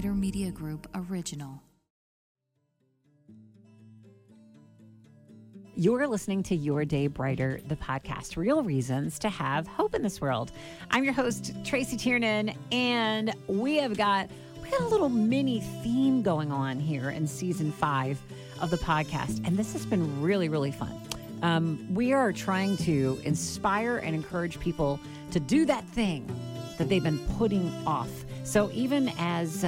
Brighter Media Group original. You're listening to Your Day Brighter, the podcast, Real Reasons to Have Hope in This World. I'm your host, Tracy Tiernan, and we got a little mini theme going on here in season 5 of the podcast, and this has been really, really fun. We are trying to inspire and encourage people to do that thing that they've been putting off. So even as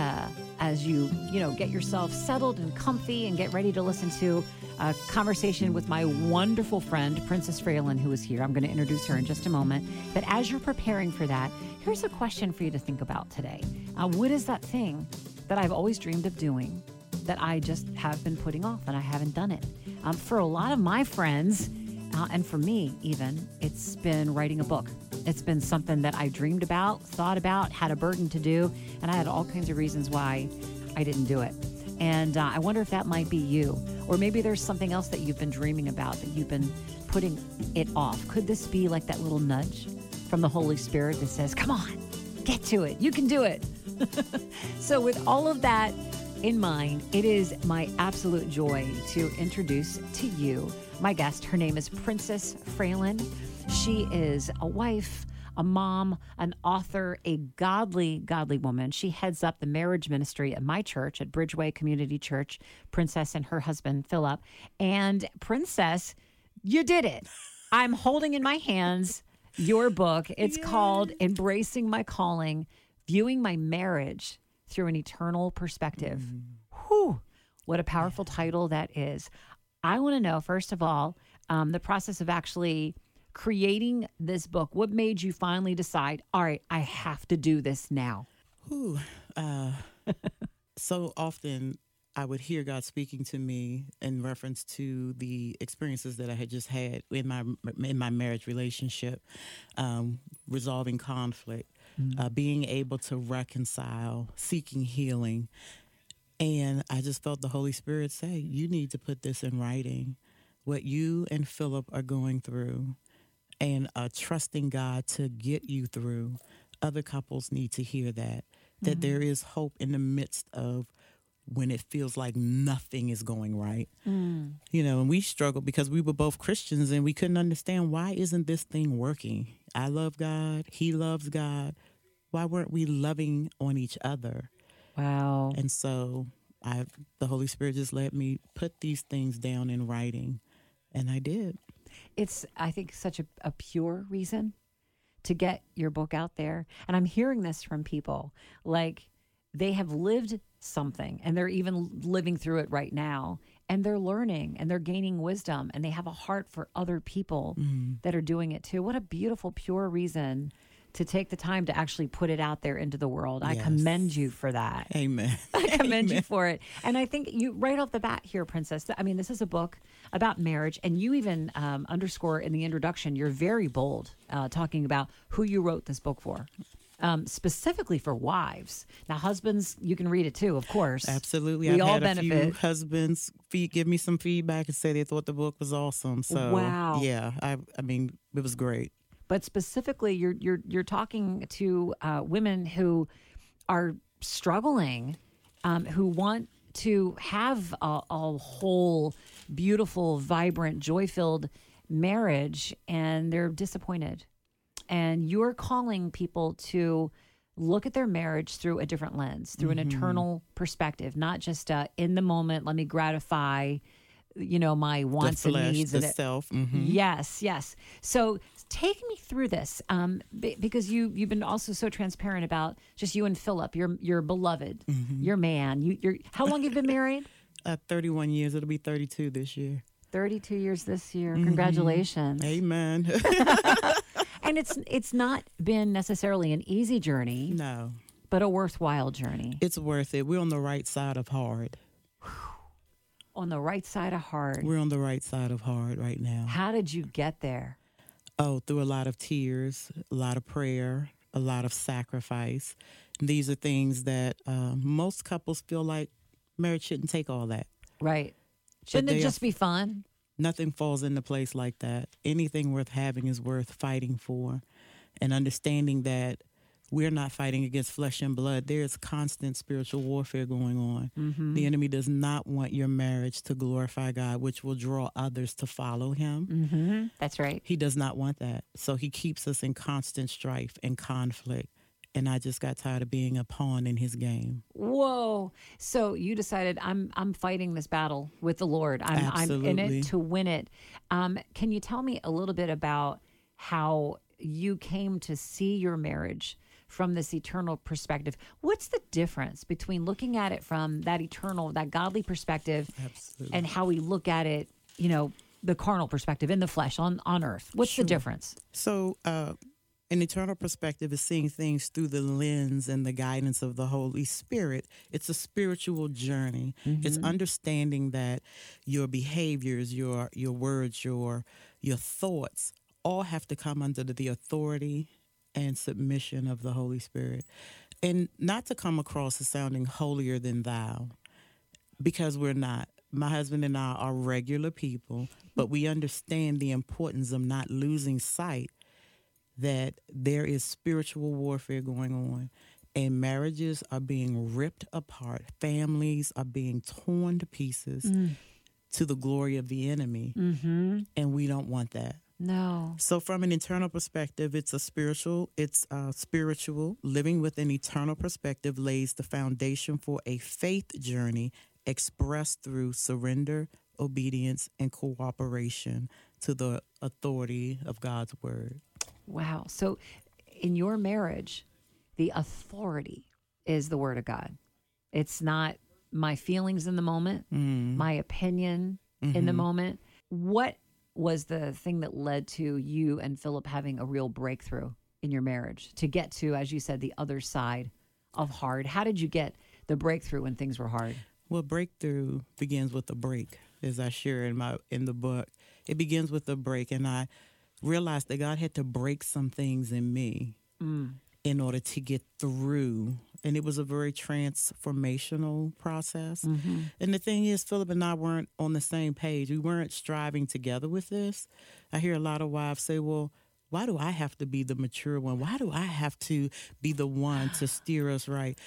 you get yourself settled and comfy and get ready to listen to a conversation with my wonderful friend, Princess Fraylin, who is here. I'm going to introduce her in just a moment. But as you're preparing for that, here's a question for you to think about today. What is that thing that I've always dreamed of doing that I just have been putting off and I haven't done it? For a lot of my friends, and for me even, it's been writing a book. It's been something that I dreamed about, thought about, had a burden to do, and I had all kinds of reasons why I didn't do it. And I wonder if that might be you. Or maybe there's something else that you've been dreaming about, that you've been putting it off. Could this be like that little nudge from the Holy Spirit that says, come on, get to it. You can do it. So with all of that in mind, it is my absolute joy to introduce to you my guest. Her name is Princess Fraylin. She is a wife, a mom, an author, a godly woman. She heads up the marriage ministry at my church, at Bridgeway Community Church, Princess and her husband, Philip. And Princess, you did it. I'm holding in my hands your book. It's called Embracing My Calling, Viewing My Marriage Through an Eternal Perspective. Whew, what a powerful title that is. I want to know, first of all, the process of actually creating this book. What made you finally decide, all right, I have to do this now? So often I would hear God speaking to me in reference to the experiences that I had just had in my marriage relationship, resolving conflict, being able to reconcile, seeking healing. And I just felt the Holy Spirit say, you need to put this in writing, what you and Philip are going through, and trusting God to get you through. Other couples need to hear that there is hope in the midst of when it feels like nothing is going right. And we struggled because we were both Christians and we couldn't understand, why isn't this thing working? I love God. He loves God. Why weren't we loving on each other? Wow. And so the Holy Spirit just let me put these things down in writing, and I did. It's, I think, such a pure reason to get your book out there. And I'm hearing this from people, like they have lived something and they're even living through it right now, and they're learning and they're gaining wisdom, and they have a heart for other people that are doing it too. What a beautiful, pure reason to take the time to actually put it out there into the world. Yes. I commend you for that. Amen. I commend you for it. And I think you, right off the bat here, Princess, I mean, this is a book about marriage, and you even underscore in the introduction, you're very bold talking about who you wrote this book for, specifically for wives. Now, husbands, you can read it too, of course. Absolutely. We all benefit. A few husbands give me some feedback and say they thought the book was awesome. So, wow. Yeah, I mean, it was great. But specifically, you're talking to women who are struggling, who want to have a whole, beautiful, vibrant, joy-filled marriage, and they're disappointed. And you're calling people to look at their marriage through a different lens, through an eternal perspective, not just in the moment, let me gratify my wants, the flesh, and needs, the self. Yes. So take me through this, because you've been also so transparent about just you and Philip, your beloved, your man. How long you've been married? 31 years. It'll be 32 this year. 32 years this year. Congratulations. Amen. And it's not been necessarily an easy journey. No. But a worthwhile journey. It's worth it. We're on the right side of hard. On the right side of hard. We're on the right side of hard right now. How did you get there? Oh, through a lot of tears, a lot of prayer, a lot of sacrifice. These are things that most couples feel like marriage shouldn't take all that. Right. Shouldn't it just be fun? Nothing falls into place like that. Anything worth having is worth fighting for, and understanding that we're not fighting against flesh and blood. There is constant spiritual warfare going on. Mm-hmm. The enemy does not want your marriage to glorify God, which will draw others to follow him. Mm-hmm. That's right. He does not want that. So he keeps us in constant strife and conflict. And I just got tired of being a pawn in his game. Whoa. So you decided I'm fighting this battle with the Lord. I'm in it to win it. Can you tell me a little bit about how you came to see your marriage from this eternal perspective? What's the difference between looking at it from that eternal, that godly perspective, Absolutely. And how we look at it, you know, the carnal perspective in the flesh on earth? What's Sure. the difference? So, an eternal perspective is seeing things through the lens and the guidance of the Holy Spirit. It's a spiritual journey. Mm-hmm. It's understanding that your behaviors, your words, your thoughts all have to come under the authority and submission of the Holy Spirit. And not to come across as sounding holier than thou, because we're not. My husband and I are regular people, but we understand the importance of not losing sight that there is spiritual warfare going on, and marriages are being ripped apart. Families are being torn to pieces to the glory of the enemy, mm-hmm. and we don't want that. No. So from an internal perspective, it's spiritual. Living with an eternal perspective lays the foundation for a faith journey expressed through surrender, obedience, and cooperation to the authority of God's word. Wow. So in your marriage, the authority is the word of God. It's not my feelings in the moment, my opinion mm-hmm. in the moment. What was the thing that led to you and Philip having a real breakthrough in your marriage to get to, as you said, the other side of hard? How did you get the breakthrough when things were hard? Well, breakthrough begins with a break, as I share in the book. It begins with a break, and I realized that God had to break some things in me in order to get through. And it was a very transformational process. Mm-hmm. And the thing is, Philip and I weren't on the same page. We weren't striving together with this. I hear a lot of wives say, well, why do I have to be the mature one? Why do I have to be the one to steer us right?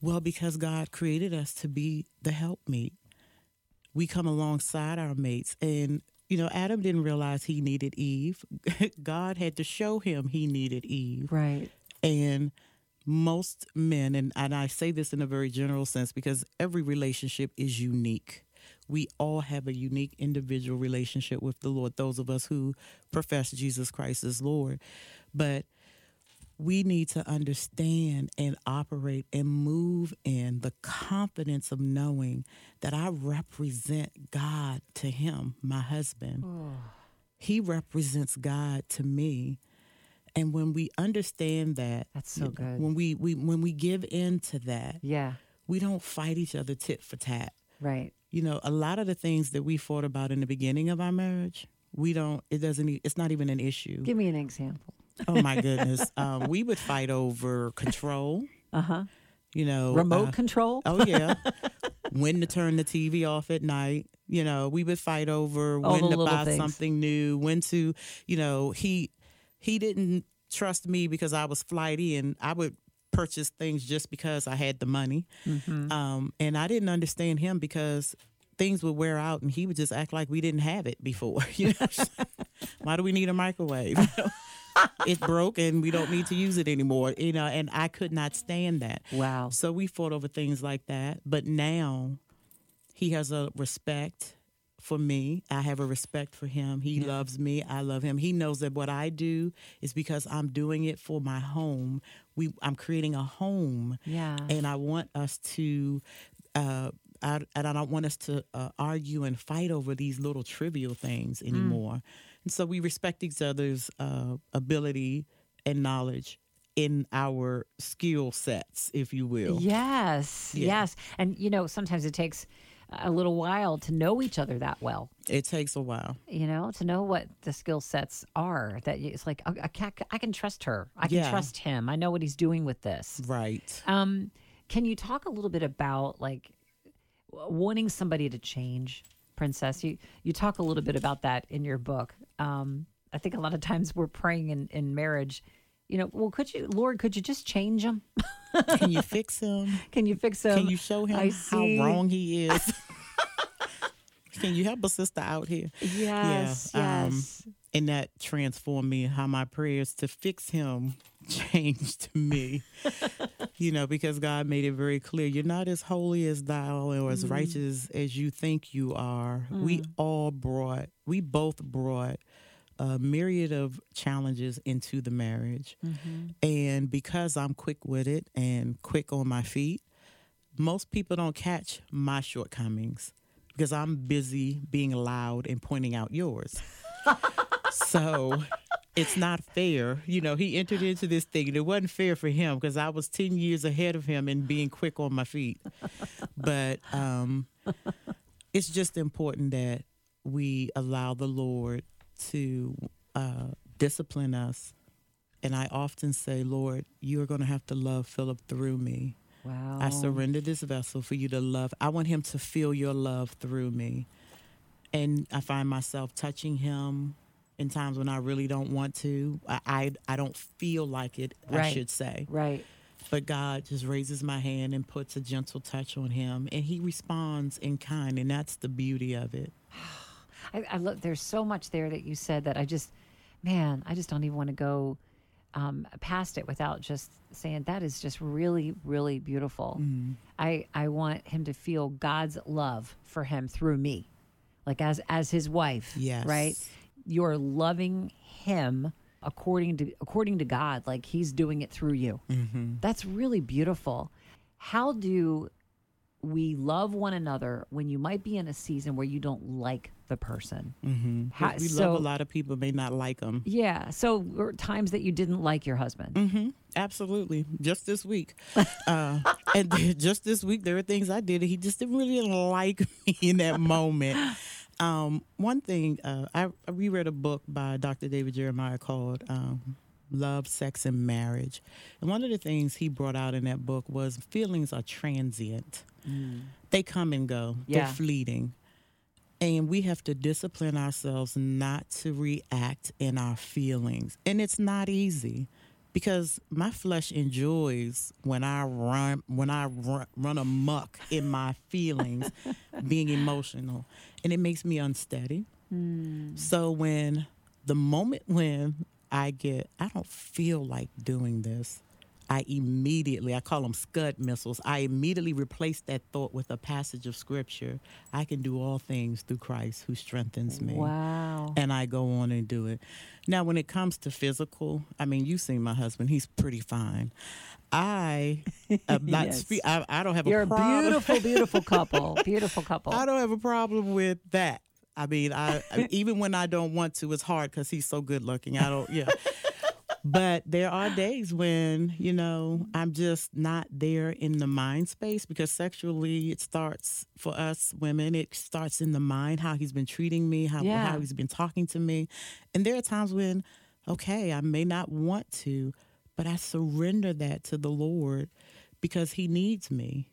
Well, because God created us to be the helpmate. We come alongside our mates. And you know, Adam didn't realize he needed Eve. God had to show him he needed Eve. Right. And most men, and I say this in a very general sense because every relationship is unique. We all have a unique individual relationship with the Lord, those of us who profess Jesus Christ as Lord. But we need to understand and operate and move in the confidence of knowing that I represent God to him, my husband. Oh. He represents God to me. And when we understand that, that's so good. When we give in to that, yeah, we don't fight each other tit for tat. Right. You know, a lot of the things that we fought about in the beginning of our marriage, it's not even an issue. Give me an example. Oh, my goodness. We would fight over control. Uh-huh. You know. Remote control? Oh, yeah. When to turn the TV off at night. You know, we would fight over when to buy something new, when to, you know, he didn't trust me because I was flighty and I would purchase things just because I had the money. Mm-hmm. And I didn't understand him because things would wear out and he would just act like we didn't have it before. You know? Why do we need a microwave? You know? It broke and we don't need to use it anymore, you know, and I could not stand that. Wow. So we fought over things like that. But now he has a respect for me. I have a respect for him. He loves me. I love him. He knows that what I do is because I'm doing it for my home. I'm creating a home. Yeah. And I want us to I don't want us to argue and fight over these little trivial things anymore. And so we respect each other's ability and knowledge in our skill sets, if you will. Yes, yes. And, you know, sometimes it takes a little while to know each other that well. It takes a while. You know, to know what the skill sets are. That it's like, I can trust her. I can trust him. I know what he's doing with this. Right. Can you talk a little bit about, like, wanting somebody to change, Princess? You talk a little bit about that in your book. I think a lot of times we're praying in marriage you know, well, could you, Lord, could you just change him? Can you fix him? Can you fix him? Can you show him how wrong he is? Can you help a sister out here? Yes, yeah. Yes. And that transformed me, how my prayers to fix him changed me, you know, because God made it very clear. You're not as holy as thou or as righteous as you think you are. We both brought a myriad of challenges into the marriage. Mm-hmm. And because I'm quick-witted and quick on my feet, most people don't catch my shortcomings because I'm busy being loud and pointing out yours. So it's not fair. You know, he entered into this thing, and it wasn't fair for him because I was 10 years ahead of him in being quick on my feet. But it's just important that we allow the Lord to discipline us. And I often say, Lord, you're going to have to love Philip through me. Wow. I surrender this vessel for you to love. I want him to feel your love through me. And I find myself touching him in times when I really don't want to. I don't feel like it, right. I should say. Right. But God just raises my hand and puts a gentle touch on him. And he responds in kind. And that's the beauty of it. I look, there's so much there that you said that I just don't even want to go past it without just saying that is just really, really beautiful. Mm-hmm. I want him to feel God's love for him through me, like as his wife. Yes. Right. You're loving him according to God, like he's doing it through you. Mm-hmm. That's really beautiful. How do we love one another when you might be in a season where you don't like the person? Mm-hmm. We love a lot of people, may not like them. Yeah. So there were times that you didn't like your husband. Mm-hmm. Absolutely. Just this week. And just this week, there were things I did. He just didn't really like me in that moment. One thing, I reread a book by Dr. David Jeremiah called Love, Sex, and Marriage. And one of the things he brought out in that book was feelings are transient. Mm. They come and go. Yeah. They're fleeting. And we have to discipline ourselves not to react in our feelings. And it's not easy because my flesh enjoys when I run amok in my feelings, being emotional. And it makes me unsteady. Mm. So when I don't feel like doing this, I call them scud missiles. I immediately replace that thought with a passage of scripture. I can do all things through Christ who strengthens me. Wow. And I go on and do it. Now, when it comes to physical, I mean, you've seen my husband. He's pretty fine. I am not. Yes. I don't have a problem. You're a beautiful, beautiful couple. Beautiful couple. I don't have a problem with that. I mean, even when I don't want to, it's hard because he's so good looking. Yeah. But there are days when, you know, I'm just not there in the mind space because sexually it starts for us women. It starts in the mind, how he's been treating me, how he's been talking to me. And there are times when, okay, I may not want to, but I surrender that to the Lord because he needs me.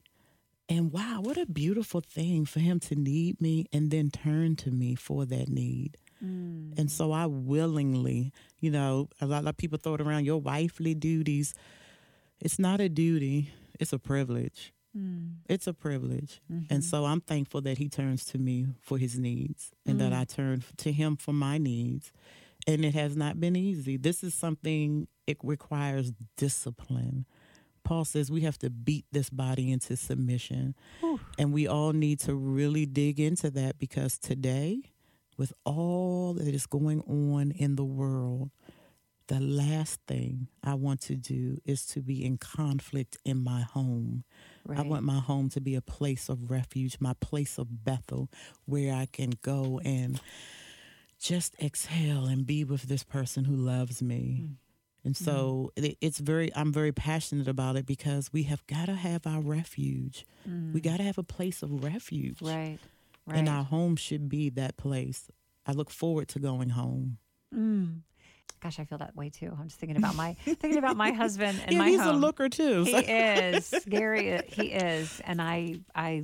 And wow, what a beautiful thing for him to need me and then turn to me for that need. Mm. And so I willingly, you know, a lot of people throw it around your wifely duties. It's not a duty. It's a privilege. Mm. It's a privilege. Mm-hmm. And so I'm thankful that he turns to me for his needs and that I turn to him for my needs. And it has not been easy. This is something it requires discipline. Paul says we have to beat this body into submission. Whew. And we all need to really dig into that because today, with all that is going on in the world, the last thing I want to do is to be in conflict in my home. Right. I want my home to be a place of refuge, my place of Bethel, where I can go and just exhale and be with this person who loves me. Mm. And so I'm very passionate about it because we have got to have our refuge. Mm. We got to have a place of refuge. Right. Right. And our home should be that place. I look forward to going home. Mm. Gosh, I feel that way too. I'm just thinking about my husband and my home. Yeah, he's a looker too. He is. Gary, he is. And I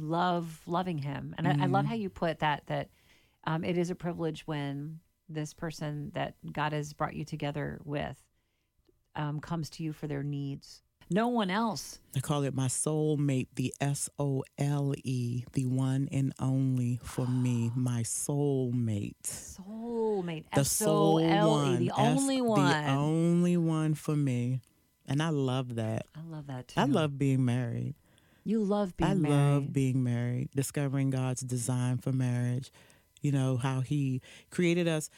love loving him. And I love how you put that it is a privilege when this person that God has brought you together with comes to you for their needs. No one else. I call it my soulmate, the SOLE, the one and only for me, my soulmate. Soulmate, SOLE, the only one. The only one for me. And I love that. I love that too. I love being married. You love being married. I love being married, discovering God's design for marriage. You know, how he created us.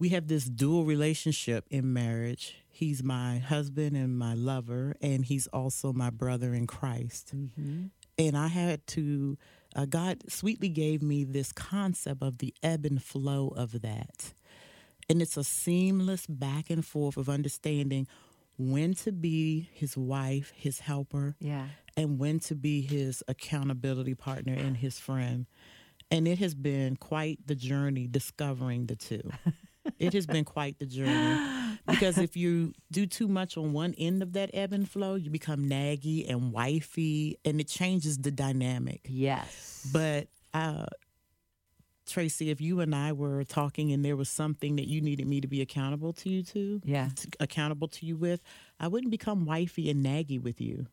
We have this dual relationship in marriage. He's my husband and my lover, and he's also my brother in Christ. Mm-hmm. And I had to, God sweetly gave me this concept of the ebb and flow of that. And it's a seamless back and forth of understanding when to be his wife, his helper, and when to be his accountability partner and his friend. And it has been quite the journey discovering the two. It has been quite the journey, because if you do too much on one end of that ebb and flow, you become naggy and wifey, and it changes the dynamic. Yes. But Tracy, if you and I were talking and there was something that you needed me to be accountable to you to, accountable to you with, I wouldn't become wifey and naggy with you.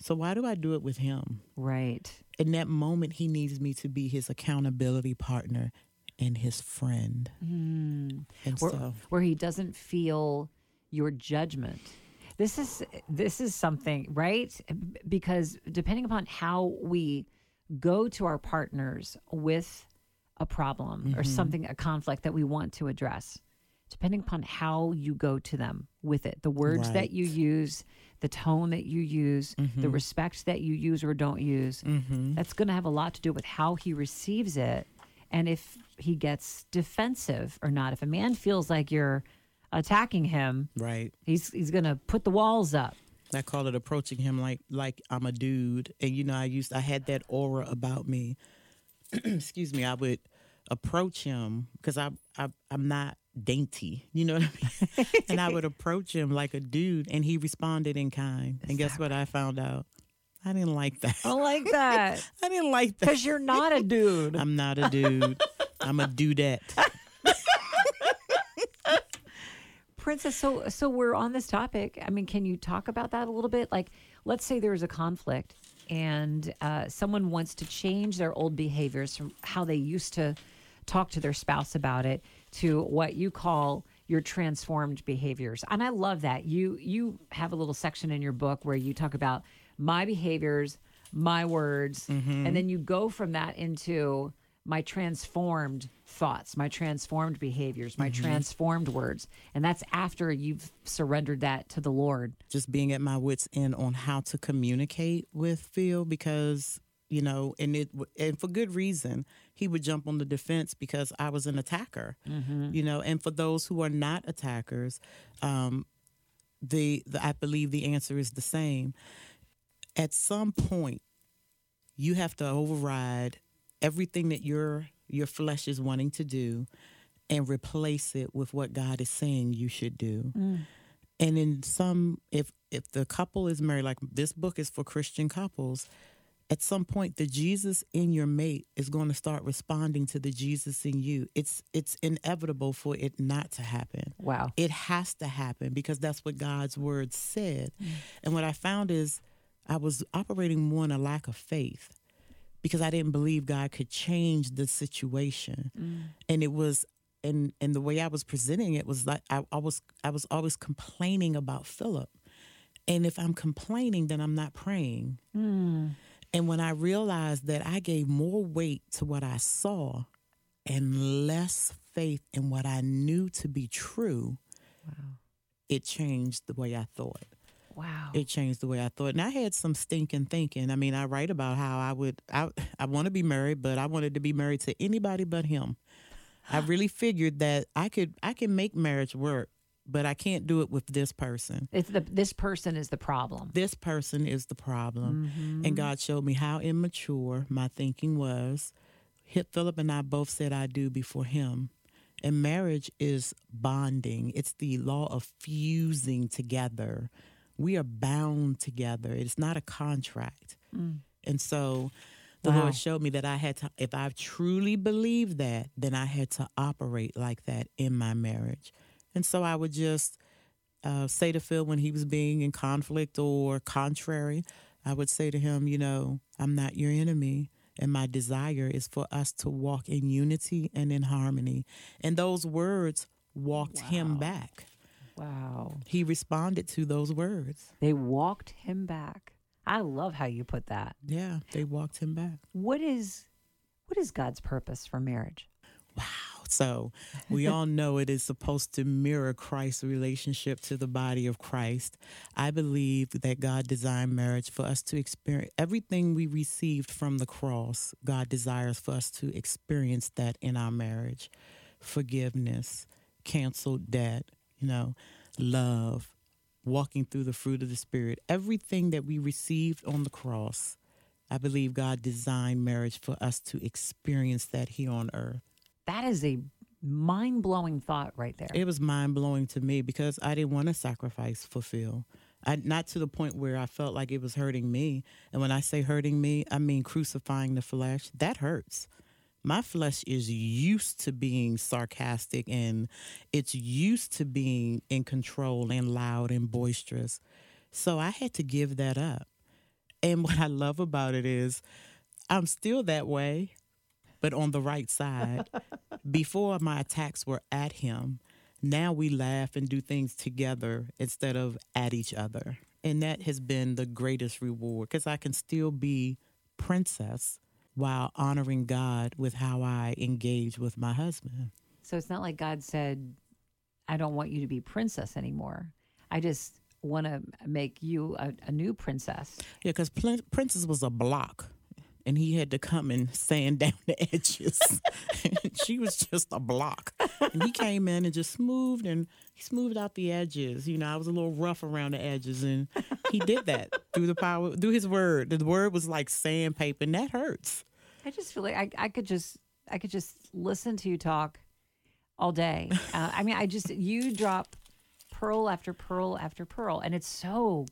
So why do I do it with him? Right. In that moment, he needs me to be his accountability partner and his friend. Mm. And where he doesn't feel your judgment. This is something, right? Because depending upon how we go to our partners with a problem or something, a conflict that we want to address, depending upon how you go to them with it, the words that you use, the tone that you use, the respect that you use or don't use, that's going to have a lot to do with how he receives it. And if he gets defensive or not, if a man feels like you're attacking him, he's going to put the walls up. I call it approaching him like I'm a dude. And, you know, I had that aura about me. Excuse me. I would approach him because I'm not dainty. You know what I mean? And I would approach him like a dude, and he responded in kind. And guess what I found out? I didn't like that. I don't like that. I didn't like that. Because you're not a dude. I'm not a dude. I'm a dudette. Princess, so we're on this topic. I mean, can you talk about that a little bit? Like, let's say there is a conflict and someone wants to change their old behaviors from how they used to talk to their spouse about it to what you call your transformed behaviors. And I love that. You have a little section in your book where you talk about my behaviors, my words, and then you go from that into my transformed thoughts, my transformed behaviors, my transformed words. And that's after you've surrendered that to the Lord. Just being at my wits' end on how to communicate with Phil, because, you know, and for good reason, he would jump on the defense because I was an attacker, you know. And for those who are not attackers, I believe the answer is the same. At some point, you have to override everything that your flesh is wanting to do and replace it with what God is saying you should do. Mm. And in if the couple is married, like this book is for Christian couples, at some point the Jesus in your mate is going to start responding to the Jesus in you. It's inevitable for it not to happen. Wow. It has to happen because that's what God's word said. Mm. And what I found is I was operating more in a lack of faith because I didn't believe God could change the situation. Mm. And it was, and the way I was presenting it was like I was always complaining about Philip. And if I'm complaining, then I'm not praying. Mm. And when I realized that I gave more weight to what I saw and less faith in what I knew to be true, it changed the way I thought. Wow. It changed the way I thought. And I had some stinking thinking. I mean, I write about how I want to be married, but I wanted to be married to anybody but him. I really figured that I can make marriage work, but I can't do it with this person. This person is the problem. This person is the problem. Mm-hmm. And God showed me how immature my thinking was. Philip and I both said I do before him. And marriage is bonding. It's the law of fusing together. We are bound together. It's not a contract. Mm. And so the Lord showed me that I had to, if I truly believed that, then I had to operate like that in my marriage. And so I would just say to Phil when he was being in conflict or contrary, I would say to him, you know, I'm not your enemy. And my desire is for us to walk in unity and in harmony. And those words walked him back. Wow. He responded to those words. They walked him back. I love how you put that. Yeah, they walked him back. What is God's purpose for marriage? Wow. So we all know it is supposed to mirror Christ's relationship to the body of Christ. I believe that God designed marriage for us to experience everything we received from the cross. God desires for us to experience that in our marriage. Forgiveness, canceled debt, you know, love, walking through the fruit of the Spirit, everything that we received on the cross. I believe God designed marriage for us to experience that here on earth. That is a mind-blowing thought right there. It was mind-blowing to me because I didn't want to sacrifice for Phil. Not to the point where I felt like it was hurting me. And when I say hurting me, I mean crucifying the flesh. That hurts. My flesh is used to being sarcastic, and it's used to being in control and loud and boisterous. So I had to give that up. And what I love about it is I'm still that way, but on the right side. Before, my attacks were at him. Now we laugh and do things together instead of at each other. And that has been the greatest reward because I can still be Princess while honoring God with how I engage with my husband. So it's not like God said, I don't want you to be Princess anymore. I just want to make you a new Princess. Yeah, because Princess was a block. And he had to come and sand down the edges. She was just a block. And he came in and just smoothed and he smoothed out the edges. You know, I was a little rough around the edges. And he did that through the power, through his word. The word was like sandpaper, and that hurts. I just feel like I could just listen to you talk all day. I mean, you drop pearl after pearl after pearl. And it's so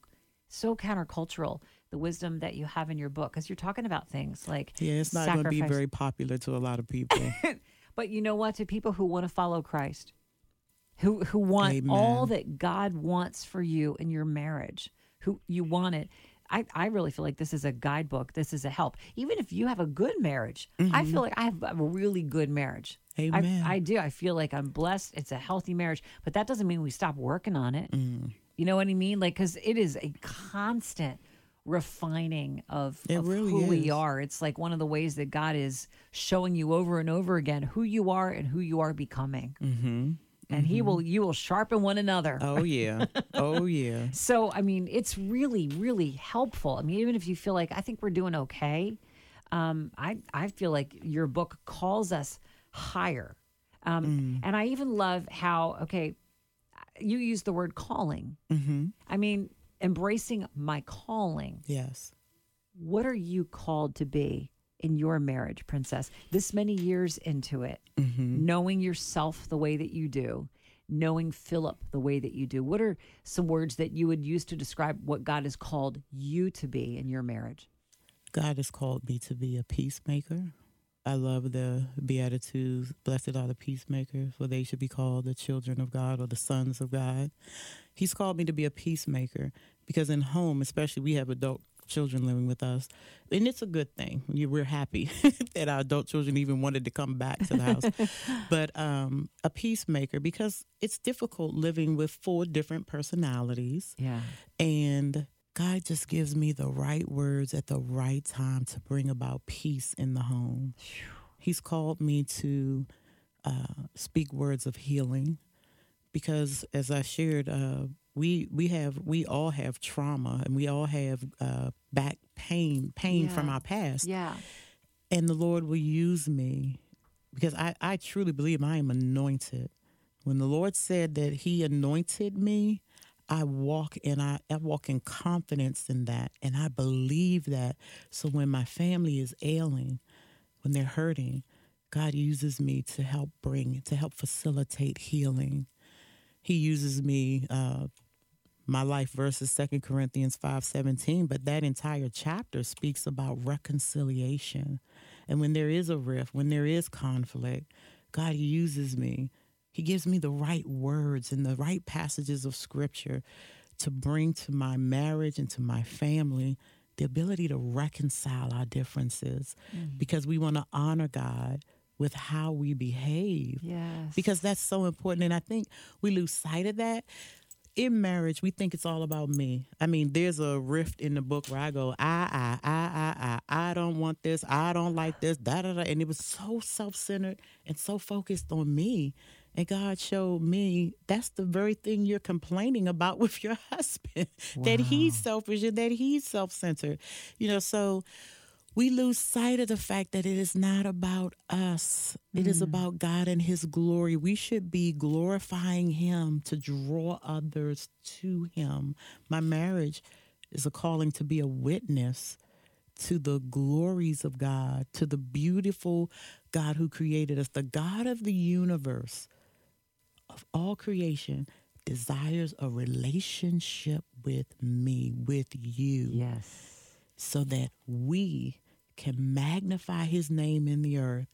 countercultural, the wisdom that you have in your book, because you're talking about things like sacrifice. Yeah, it's not going to be very popular to a lot of people. But you know what? To people who want to follow Christ, who want Amen. All that God wants for you in your marriage, who you want it, I really feel like this is a guidebook. This is a help. Even if you have a good marriage, mm-hmm. I feel like I have a really good marriage. Amen. I do. I feel like I'm blessed. It's a healthy marriage. But that doesn't mean we stop working on it. Mm. You know what I mean? Like, because it is a constant refining of who we are. It's like one of the ways that God is showing you over and over again who you are and who you are becoming. Mm-hmm. And mm-hmm. you will sharpen one another. Oh, yeah. Oh, yeah. So, I mean, it's really, really helpful. I mean, even if you feel like, I think we're doing okay, I feel like your book calls us higher. And I even love how, okay, you use the word calling. Mm-hmm. I mean, embracing my calling. Yes. What are you called to be in your marriage, Princess? This many years into it, mm-hmm. knowing yourself the way that you do, knowing Philip the way that you do. What are some words that you would use to describe what God has called you to be in your marriage? God has called me to be a peacemaker. I love the Beatitudes, blessed are the peacemakers, for they should be called the children of God or the sons of God. He's called me to be a peacemaker because in home, especially, we have adult children living with us. And it's a good thing. We're happy that our adult children even wanted to come back to the house. But a peacemaker because it's difficult living with 4 different personalities. Yeah. And God just gives me the right words at the right time to bring about peace in the home. He's called me to speak words of healing because, as I shared, we all have trauma and we all have back pain from our past. Yeah, and the Lord will use me because I truly believe I am anointed. When the Lord said that He anointed me, I walk in confidence in that, and I believe that. So when my family is ailing, when they're hurting, God uses me to help facilitate healing. He uses me, my life verses 2 Corinthians 5:17, but that entire chapter speaks about reconciliation. And when there is a rift, when there is conflict, God uses me He gives me the right words and the right passages of scripture to bring to my marriage and to my family the ability to reconcile our differences, because we want to honor God with how we behave. Yes. Because that's so important. And I think we lose sight of that. In marriage, we think it's all about me. I mean, there's a rift in the book where I go, I don't want this. I don't like this. And it was so self-centered and so focused on me. And God showed me that's the very thing you're complaining about with your husband, that he's selfish and that he's self-centered. You know, so we lose sight of the fact that it is not about us. It is about God and his glory. We should be glorifying him to draw others to him. My marriage is a calling to be a witness to the glories of God, to the beautiful God who created us. The God of the universe, of all creation, desires a relationship with me, with you. Yes. So that we can magnify his name in the earth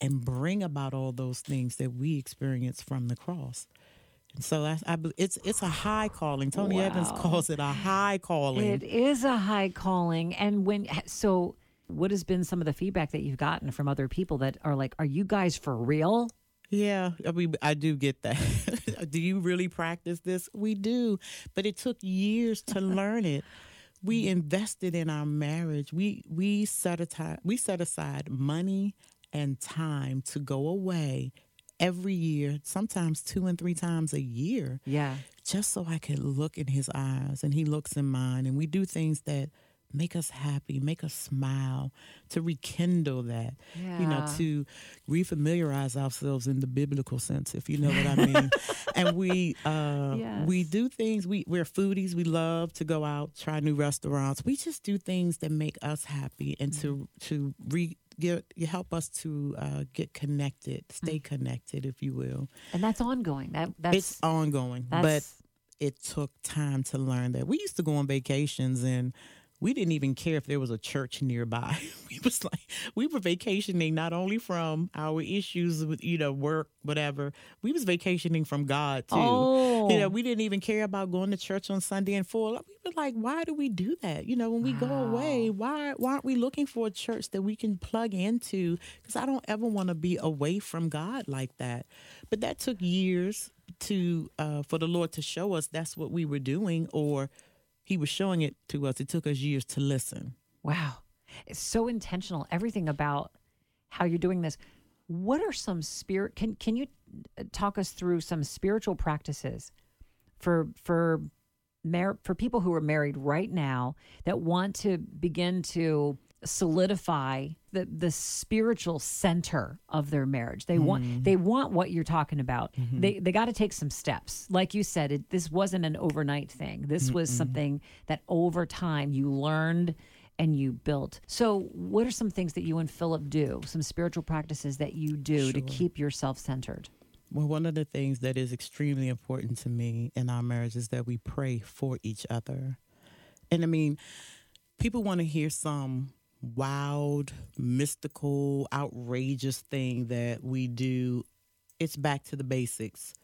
and bring about all those things that we experience from the cross. And so it's a high calling. Tony Evans calls it a high calling. It is a high calling. And so what has been some of the feedback that you've gotten from other people that are like, are you guys for real? Yeah, I mean, I do get that. Do you really practice this? We do. But it took years to learn it. We invested in our marriage. We set aside money and time to go away every year, sometimes 2 and 3 times a year. Yeah. Just so I could look in his eyes and he looks in mine. And we do things that make us happy, make us smile, to rekindle that, you know, to refamiliarize ourselves in the biblical sense, if you know what I mean. And we do things. We're foodies. We love to go out, try new restaurants. We just do things that make us happy and help us to get connected, stay connected, if you will. And that's ongoing. It's ongoing. But it took time to learn that. We used to go on vacations and we didn't even care if there was a church nearby. We were vacationing not only from our issues with, you know, work, whatever. We was vacationing from God, too. Oh. You know, we didn't even care about going to church on Sunday in full. We were like, why do we do that? You know, when we go away, why aren't we looking for a church that we can plug into? Because I don't ever want to be away from God like that. But that took years for the Lord to show us that's what we were doing, or he was showing it to us. It took us years to listen. Wow. It's so intentional, everything about how you're doing this. What are some can you talk us through some spiritual practices for people who are married right now that want to begin to solidify the spiritual center of their marriage? They want what you're talking about. Mm-hmm. They got to take some steps. Like you said, this wasn't an overnight thing. This was something that over time you learned and you built. So what are some things that you and Philip do, some spiritual practices that you do to keep yourself centered? Well, one of the things that is extremely important to me in our marriage is that we pray for each other. And I mean, people want to hear some wild, mystical, outrageous thing that we do. It's back to the basics.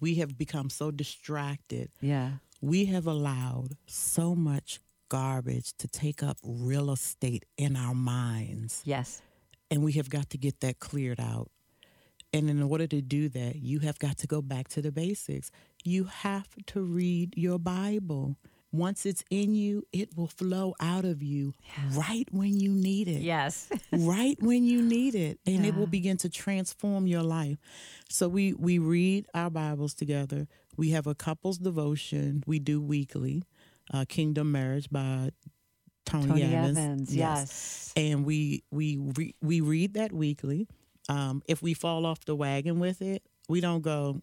We have become so distracted. Yeah. We have allowed so much garbage to take up real estate in our minds. Yes. And we have got to get that cleared out. And in order to do that, you have got to go back to the basics. You have to read your Bible. Once it's in you, it will flow out of you right when you need it. Yes. Right when you need it. And it will begin to transform your life. So we read our Bibles together. We have a couples devotion we do weekly, Kingdom Marriage by Tony Evans. Yes. And we read that weekly. If we fall off the wagon with it, we don't go,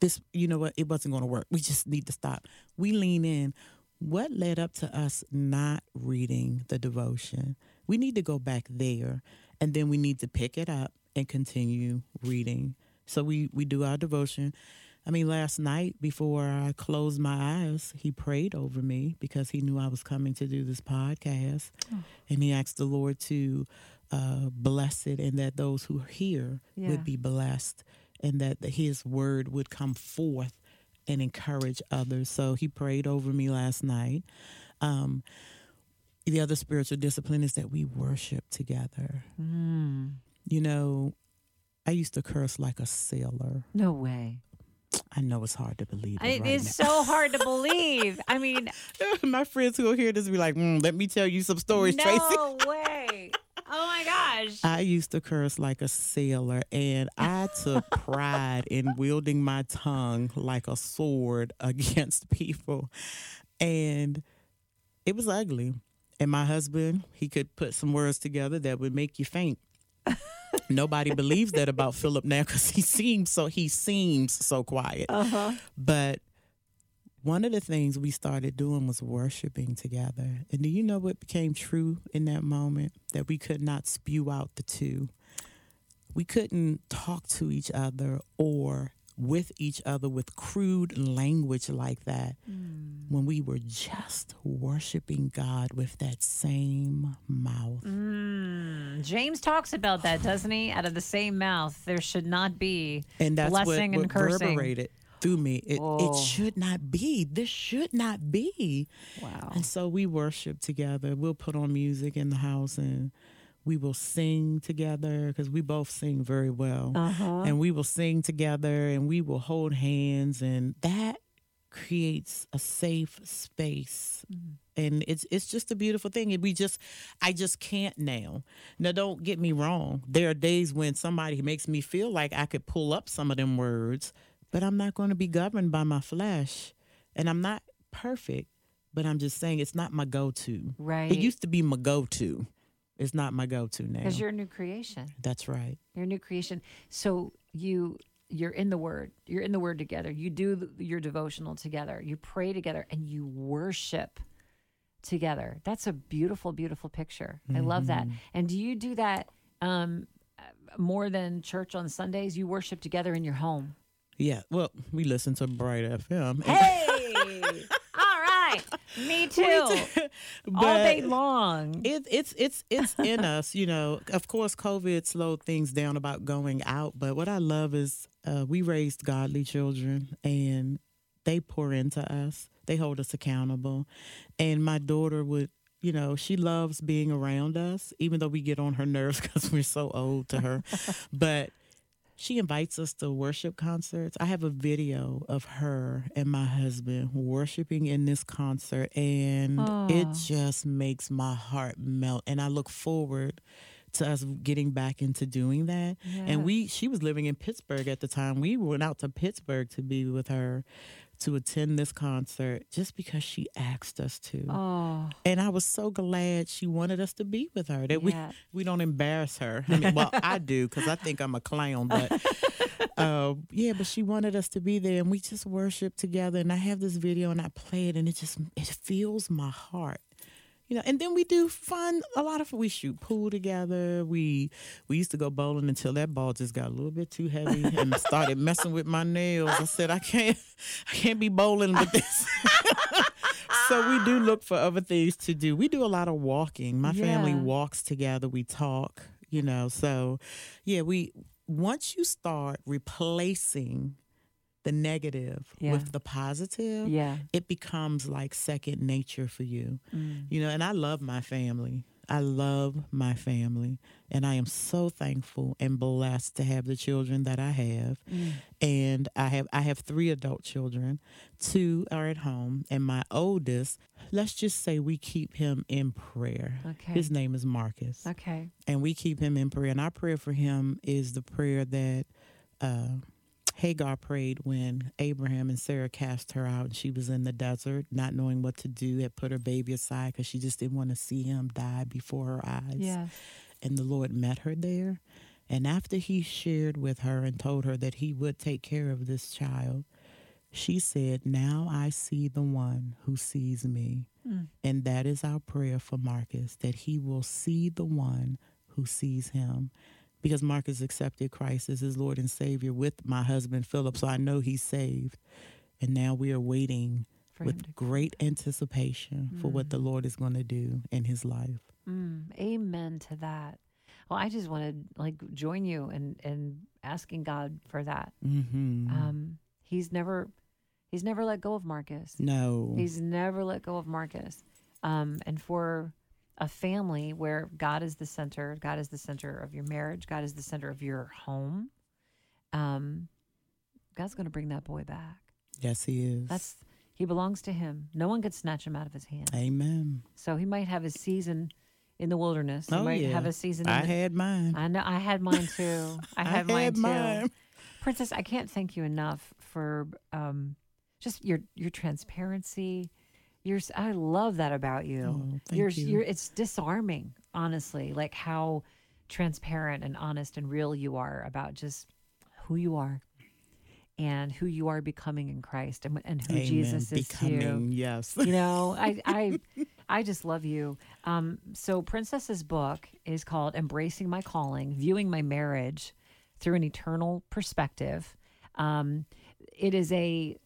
this, you know what, it wasn't going to work. We just need to stop. We lean in. What led up to us not reading the devotion? We need to go back there, and then we need to pick it up and continue reading. So we do our devotion. I mean, last night before I closed my eyes, he prayed over me because he knew I was coming to do this podcast. Oh. And he asked the Lord to bless it and that those who hear would be blessed. and that his word would come forth and encourage others. So he prayed over me last night. The other spiritual discipline is that we worship together. Mm. You know, I used to curse like a sailor. No way. I know it's hard to believe. It's so hard to believe. I mean, my friends who will hear this will be like, let me tell you some stories, Tracy. No way. Oh, my gosh. I used to curse like a sailor, and I took pride in wielding my tongue like a sword against people. And it was ugly. And my husband, he could put some words together that would make you faint. Nobody believes that about Philip now because he seems so quiet. Uh-huh. But one of the things we started doing was worshiping together. And do you know what became true in that moment? That we could not spew out the two. We couldn't talk to each other or with each other with crude language like that when we were just worshiping God with that same mouth. James talks about that, doesn't he? Out of the same mouth, there should not be blessing and cursing. And that's what reverberated through me. It should not be. This should not be. Wow. And so we worship together. We'll put on music in the house and we will sing together because we both sing very well. Uh-huh. And we will sing together and we will hold hands. And that creates a safe space. Mm-hmm. And it's just a beautiful thing. And I just can't now. Now, don't get me wrong. There are days when somebody makes me feel like I could pull up some of them words, but I'm not going to be governed by my flesh. And I'm not perfect, but I'm just saying it's not my go-to. Right. It used to be my go-to. It's not my go-to now. Because you're a new creation. That's right. You're a new creation. So you're in the Word. You're in the Word together. You do your devotional together. You pray together, and you worship together. That's a beautiful, beautiful picture. Mm-hmm. I love that. And do you do that more than church on Sundays? You worship together in your home. Yeah. Well, we listen to Bright FM. Hey! Me too. All day long. It's in us, you know. Of course, COVID slowed things down about going out. But what I love is we raised godly children, and they pour into us. They hold us accountable. And my daughter would, you know, she loves being around us, even though we get on her nerves because we're so old to her. But she invites us to worship concerts. I have a video of her and my husband worshiping in this concert, and it just makes my heart melt. And I look forward to us getting back into doing that. Yes. And she was living in Pittsburgh at the time. We went out to Pittsburgh to be with her to attend this concert just because she asked us to. Oh. And I was so glad she wanted us to be with her, that we don't embarrass her. I mean, well, I do because I think I'm a clown, but but she wanted us to be there, and we just worship together. And I have this video and I play it, and it fills my heart. You know, and then we do we shoot pool together. We used to go bowling until that ball just got a little bit too heavy and started messing with my nails. I said, I can't be bowling with this. So we do look for other things to do. We do a lot of walking. My family walks together. We talk, you know. So, once you start replacing the negative with the positive, it becomes like second nature for you. You know, and I love my family. And I am so thankful and blessed to have the children that I have. And I have 3 adult children. 2 are at home. And my oldest, let's just say we keep him in prayer. Okay. His name is Marcus. Okay. And we keep him in prayer. And our prayer for him is the prayer that Hagar prayed when Abraham and Sarah cast her out, and she was in the desert, not knowing what to do, had put her baby aside because she just didn't want to see him die before her eyes. Yes. And the Lord met her there. And after he shared with her and told her that he would take care of this child, she said, "Now I see the one who sees me." And that is our prayer for Marcus, that he will see the one who sees him. Because Marcus accepted Christ as his Lord and Savior with my husband, Philip, so I know he's saved. And now we are waiting with great anticipation for what the Lord is going to do in his life. Amen to that. Well, I just want to like join you and asking God for that. Mm-hmm. He's never let go of Marcus. No, he's never let go of Marcus. And for a family where God is the center, God is the center of your marriage, God is the center of your home. God's going to bring that boy back. Yes, he is. He belongs to him. No one could snatch him out of his hand. Amen. So he might have his season in the wilderness. He might have a season. Had mine. I know. I had mine too. I had mine too. Princess, I can't thank you enough for just your transparency. I love that about you. Oh, thank you. It's disarming, honestly, like how transparent and honest and real you are about just who you are and who you are becoming in Christ and who Amen. Jesus is becoming, to you. Yes. You know, I just love you. So Princess's book is called Embracing My Calling, Viewing My Marriage Through an Eternal Perspective. It is a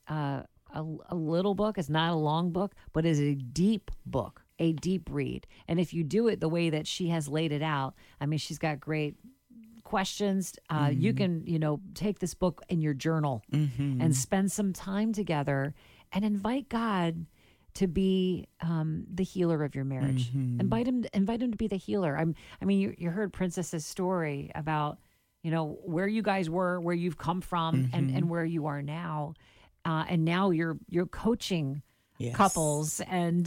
little book. It's not a long book, but it's a deep book, a deep read. And if you do it the way that she has laid it out, I mean, she's got great questions. You can, take this book in your journal and spend some time together and invite God to be the healer of your marriage. Invite him to be the healer. You heard Princess's story about, where you guys were, where you've come from and where you are now. And now you're coaching couples and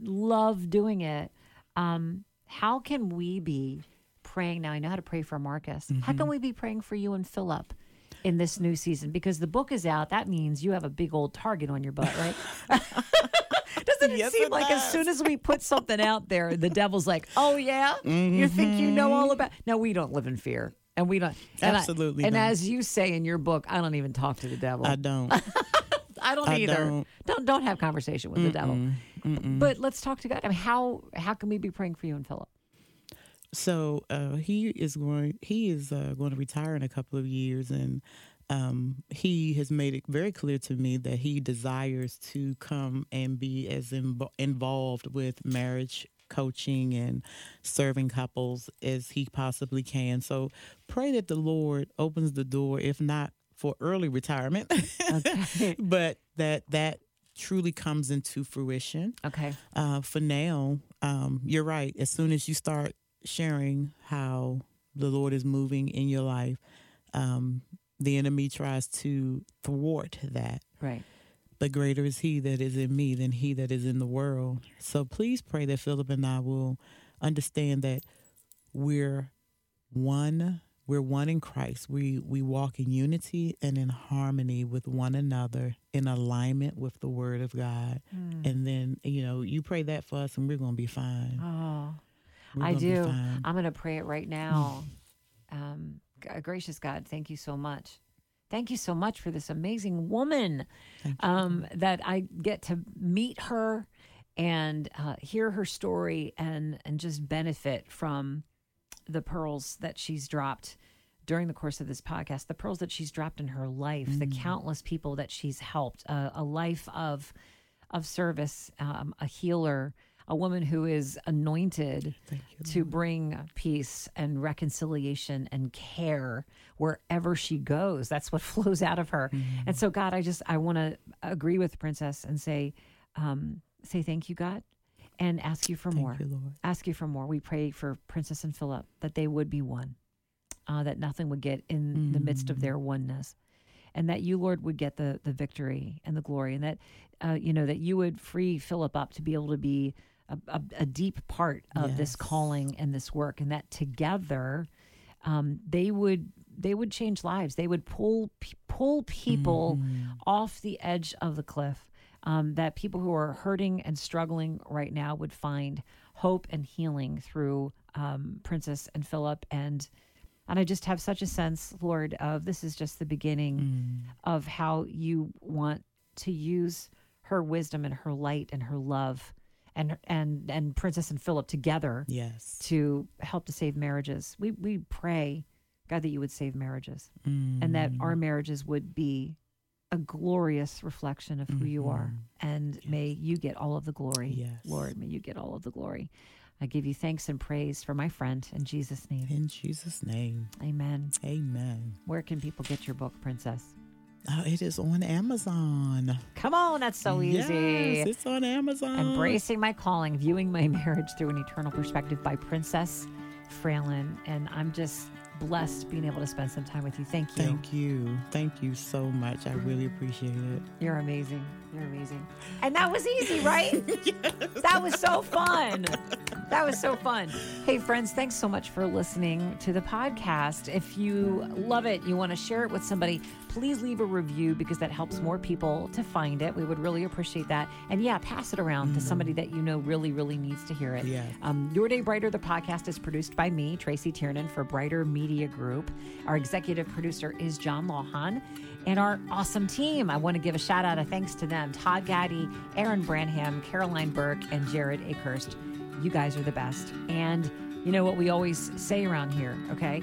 love doing it. How can we be praying now? I know how to pray for Marcus. How can we be praying for you and Philip in this new season? Because the book is out. That means you have a big old target on your butt, right? Doesn't it seem like as soon as we put something out there, the devil's like, oh yeah, you think you know all about? No, we don't live in fear. And we don't. Absolutely. And as you say in your book, I don't even talk to the devil. I don't. I don't either. Don't have conversation with the devil. But let's talk to God. I mean, how can we be praying for you and Philip? So he is going to retire in a couple of years, and he has made it very clear to me that he desires to come and be as involved with marriage coaching and serving couples as he possibly can. So pray that the Lord opens the door, if not for early retirement, but that truly comes into fruition. Okay. For now, you're right. As soon as you start sharing how the Lord is moving in your life, the enemy tries to thwart that. Right. But greater is he that is in me than he that is in the world. So please pray that Philip and I will understand that we're one. We're one in Christ. We walk in unity and in harmony with one another, in alignment with the Word of God. And then, you pray that for us and we're going to be fine. Oh, I do. I'm going to pray it right now. Gracious God, thank you so much. Thank you so much for this amazing woman that I get to meet her and hear her story and just benefit from the pearls that she's dropped during the course of this podcast, the pearls that she's dropped in her life, the countless people that she's helped, a life of service, a healer, a woman who is anointed to bring peace and reconciliation and care wherever she goes. That's what flows out of her. And so, God, I want to agree with the Princess and say, say thank you, God, and ask you for more. Thank you, Lord. Ask you for more. We pray for Princess and Philip, that they would be one, that nothing would get in the midst of their oneness. And that you, Lord, would get the victory and the glory, and that that you would free Philip up to be able to be a deep part of this calling and this work, and that together they would change lives. They would pull people off the edge of the cliff. That people who are hurting and struggling right now would find hope and healing through Princess and Philip . And I just have such a sense, Lord, of this is just the beginning of how you want to use her wisdom and her light and her love and Princess and Philip together to help to save marriages. We pray, God, that you would save marriages and that our marriages would be a glorious reflection of who you are. And may you get all of the glory, Lord. May you get all of the glory. I give you thanks and praise for my friend in Jesus' name. In Jesus' name. Amen. Amen. Where can people get your book, Princess? Oh, it is on Amazon. Come on, that's so easy. Yes, it's on Amazon. Embracing My Calling, Viewing My Marriage Through an Eternal Perspective by Princess Fraylin. And I'm just blessed being able to spend some time with you. Thank you. Thank you. Thank you so much. I really appreciate it. You're amazing. You're amazing. And that was easy, right? Yes. That was so fun. That was so fun. Hey, friends, thanks so much for listening to the podcast. If you love it, you want to share it with somebody, please leave a review because that helps more people to find it. We would really appreciate that. And yeah, pass it around to somebody that you know really, really needs to hear it. Yeah. Your Day Brighter, the podcast, is produced by me, Tracy Tiernan, for Brighter Media Group. Our executive producer is John Lawhon. And our awesome team, I want to give a shout out of thanks to them, Todd Gaddy, Aaron Branham, Caroline Burke, and Jared Akerst. You guys are the best. And you know what we always say around here, okay?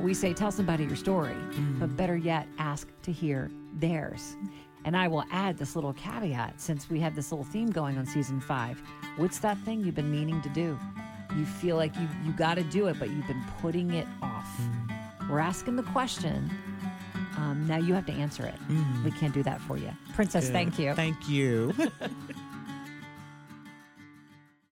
We say, tell somebody your story, but better yet, ask to hear theirs. And I will add this little caveat, since we have this little theme going on season 5. What's that thing you've been meaning to do? You feel like you got to do it, but you've been putting it off. We're asking the question. Now you have to answer it. We can't do that for you. Princess, good. Thank you. Thank you.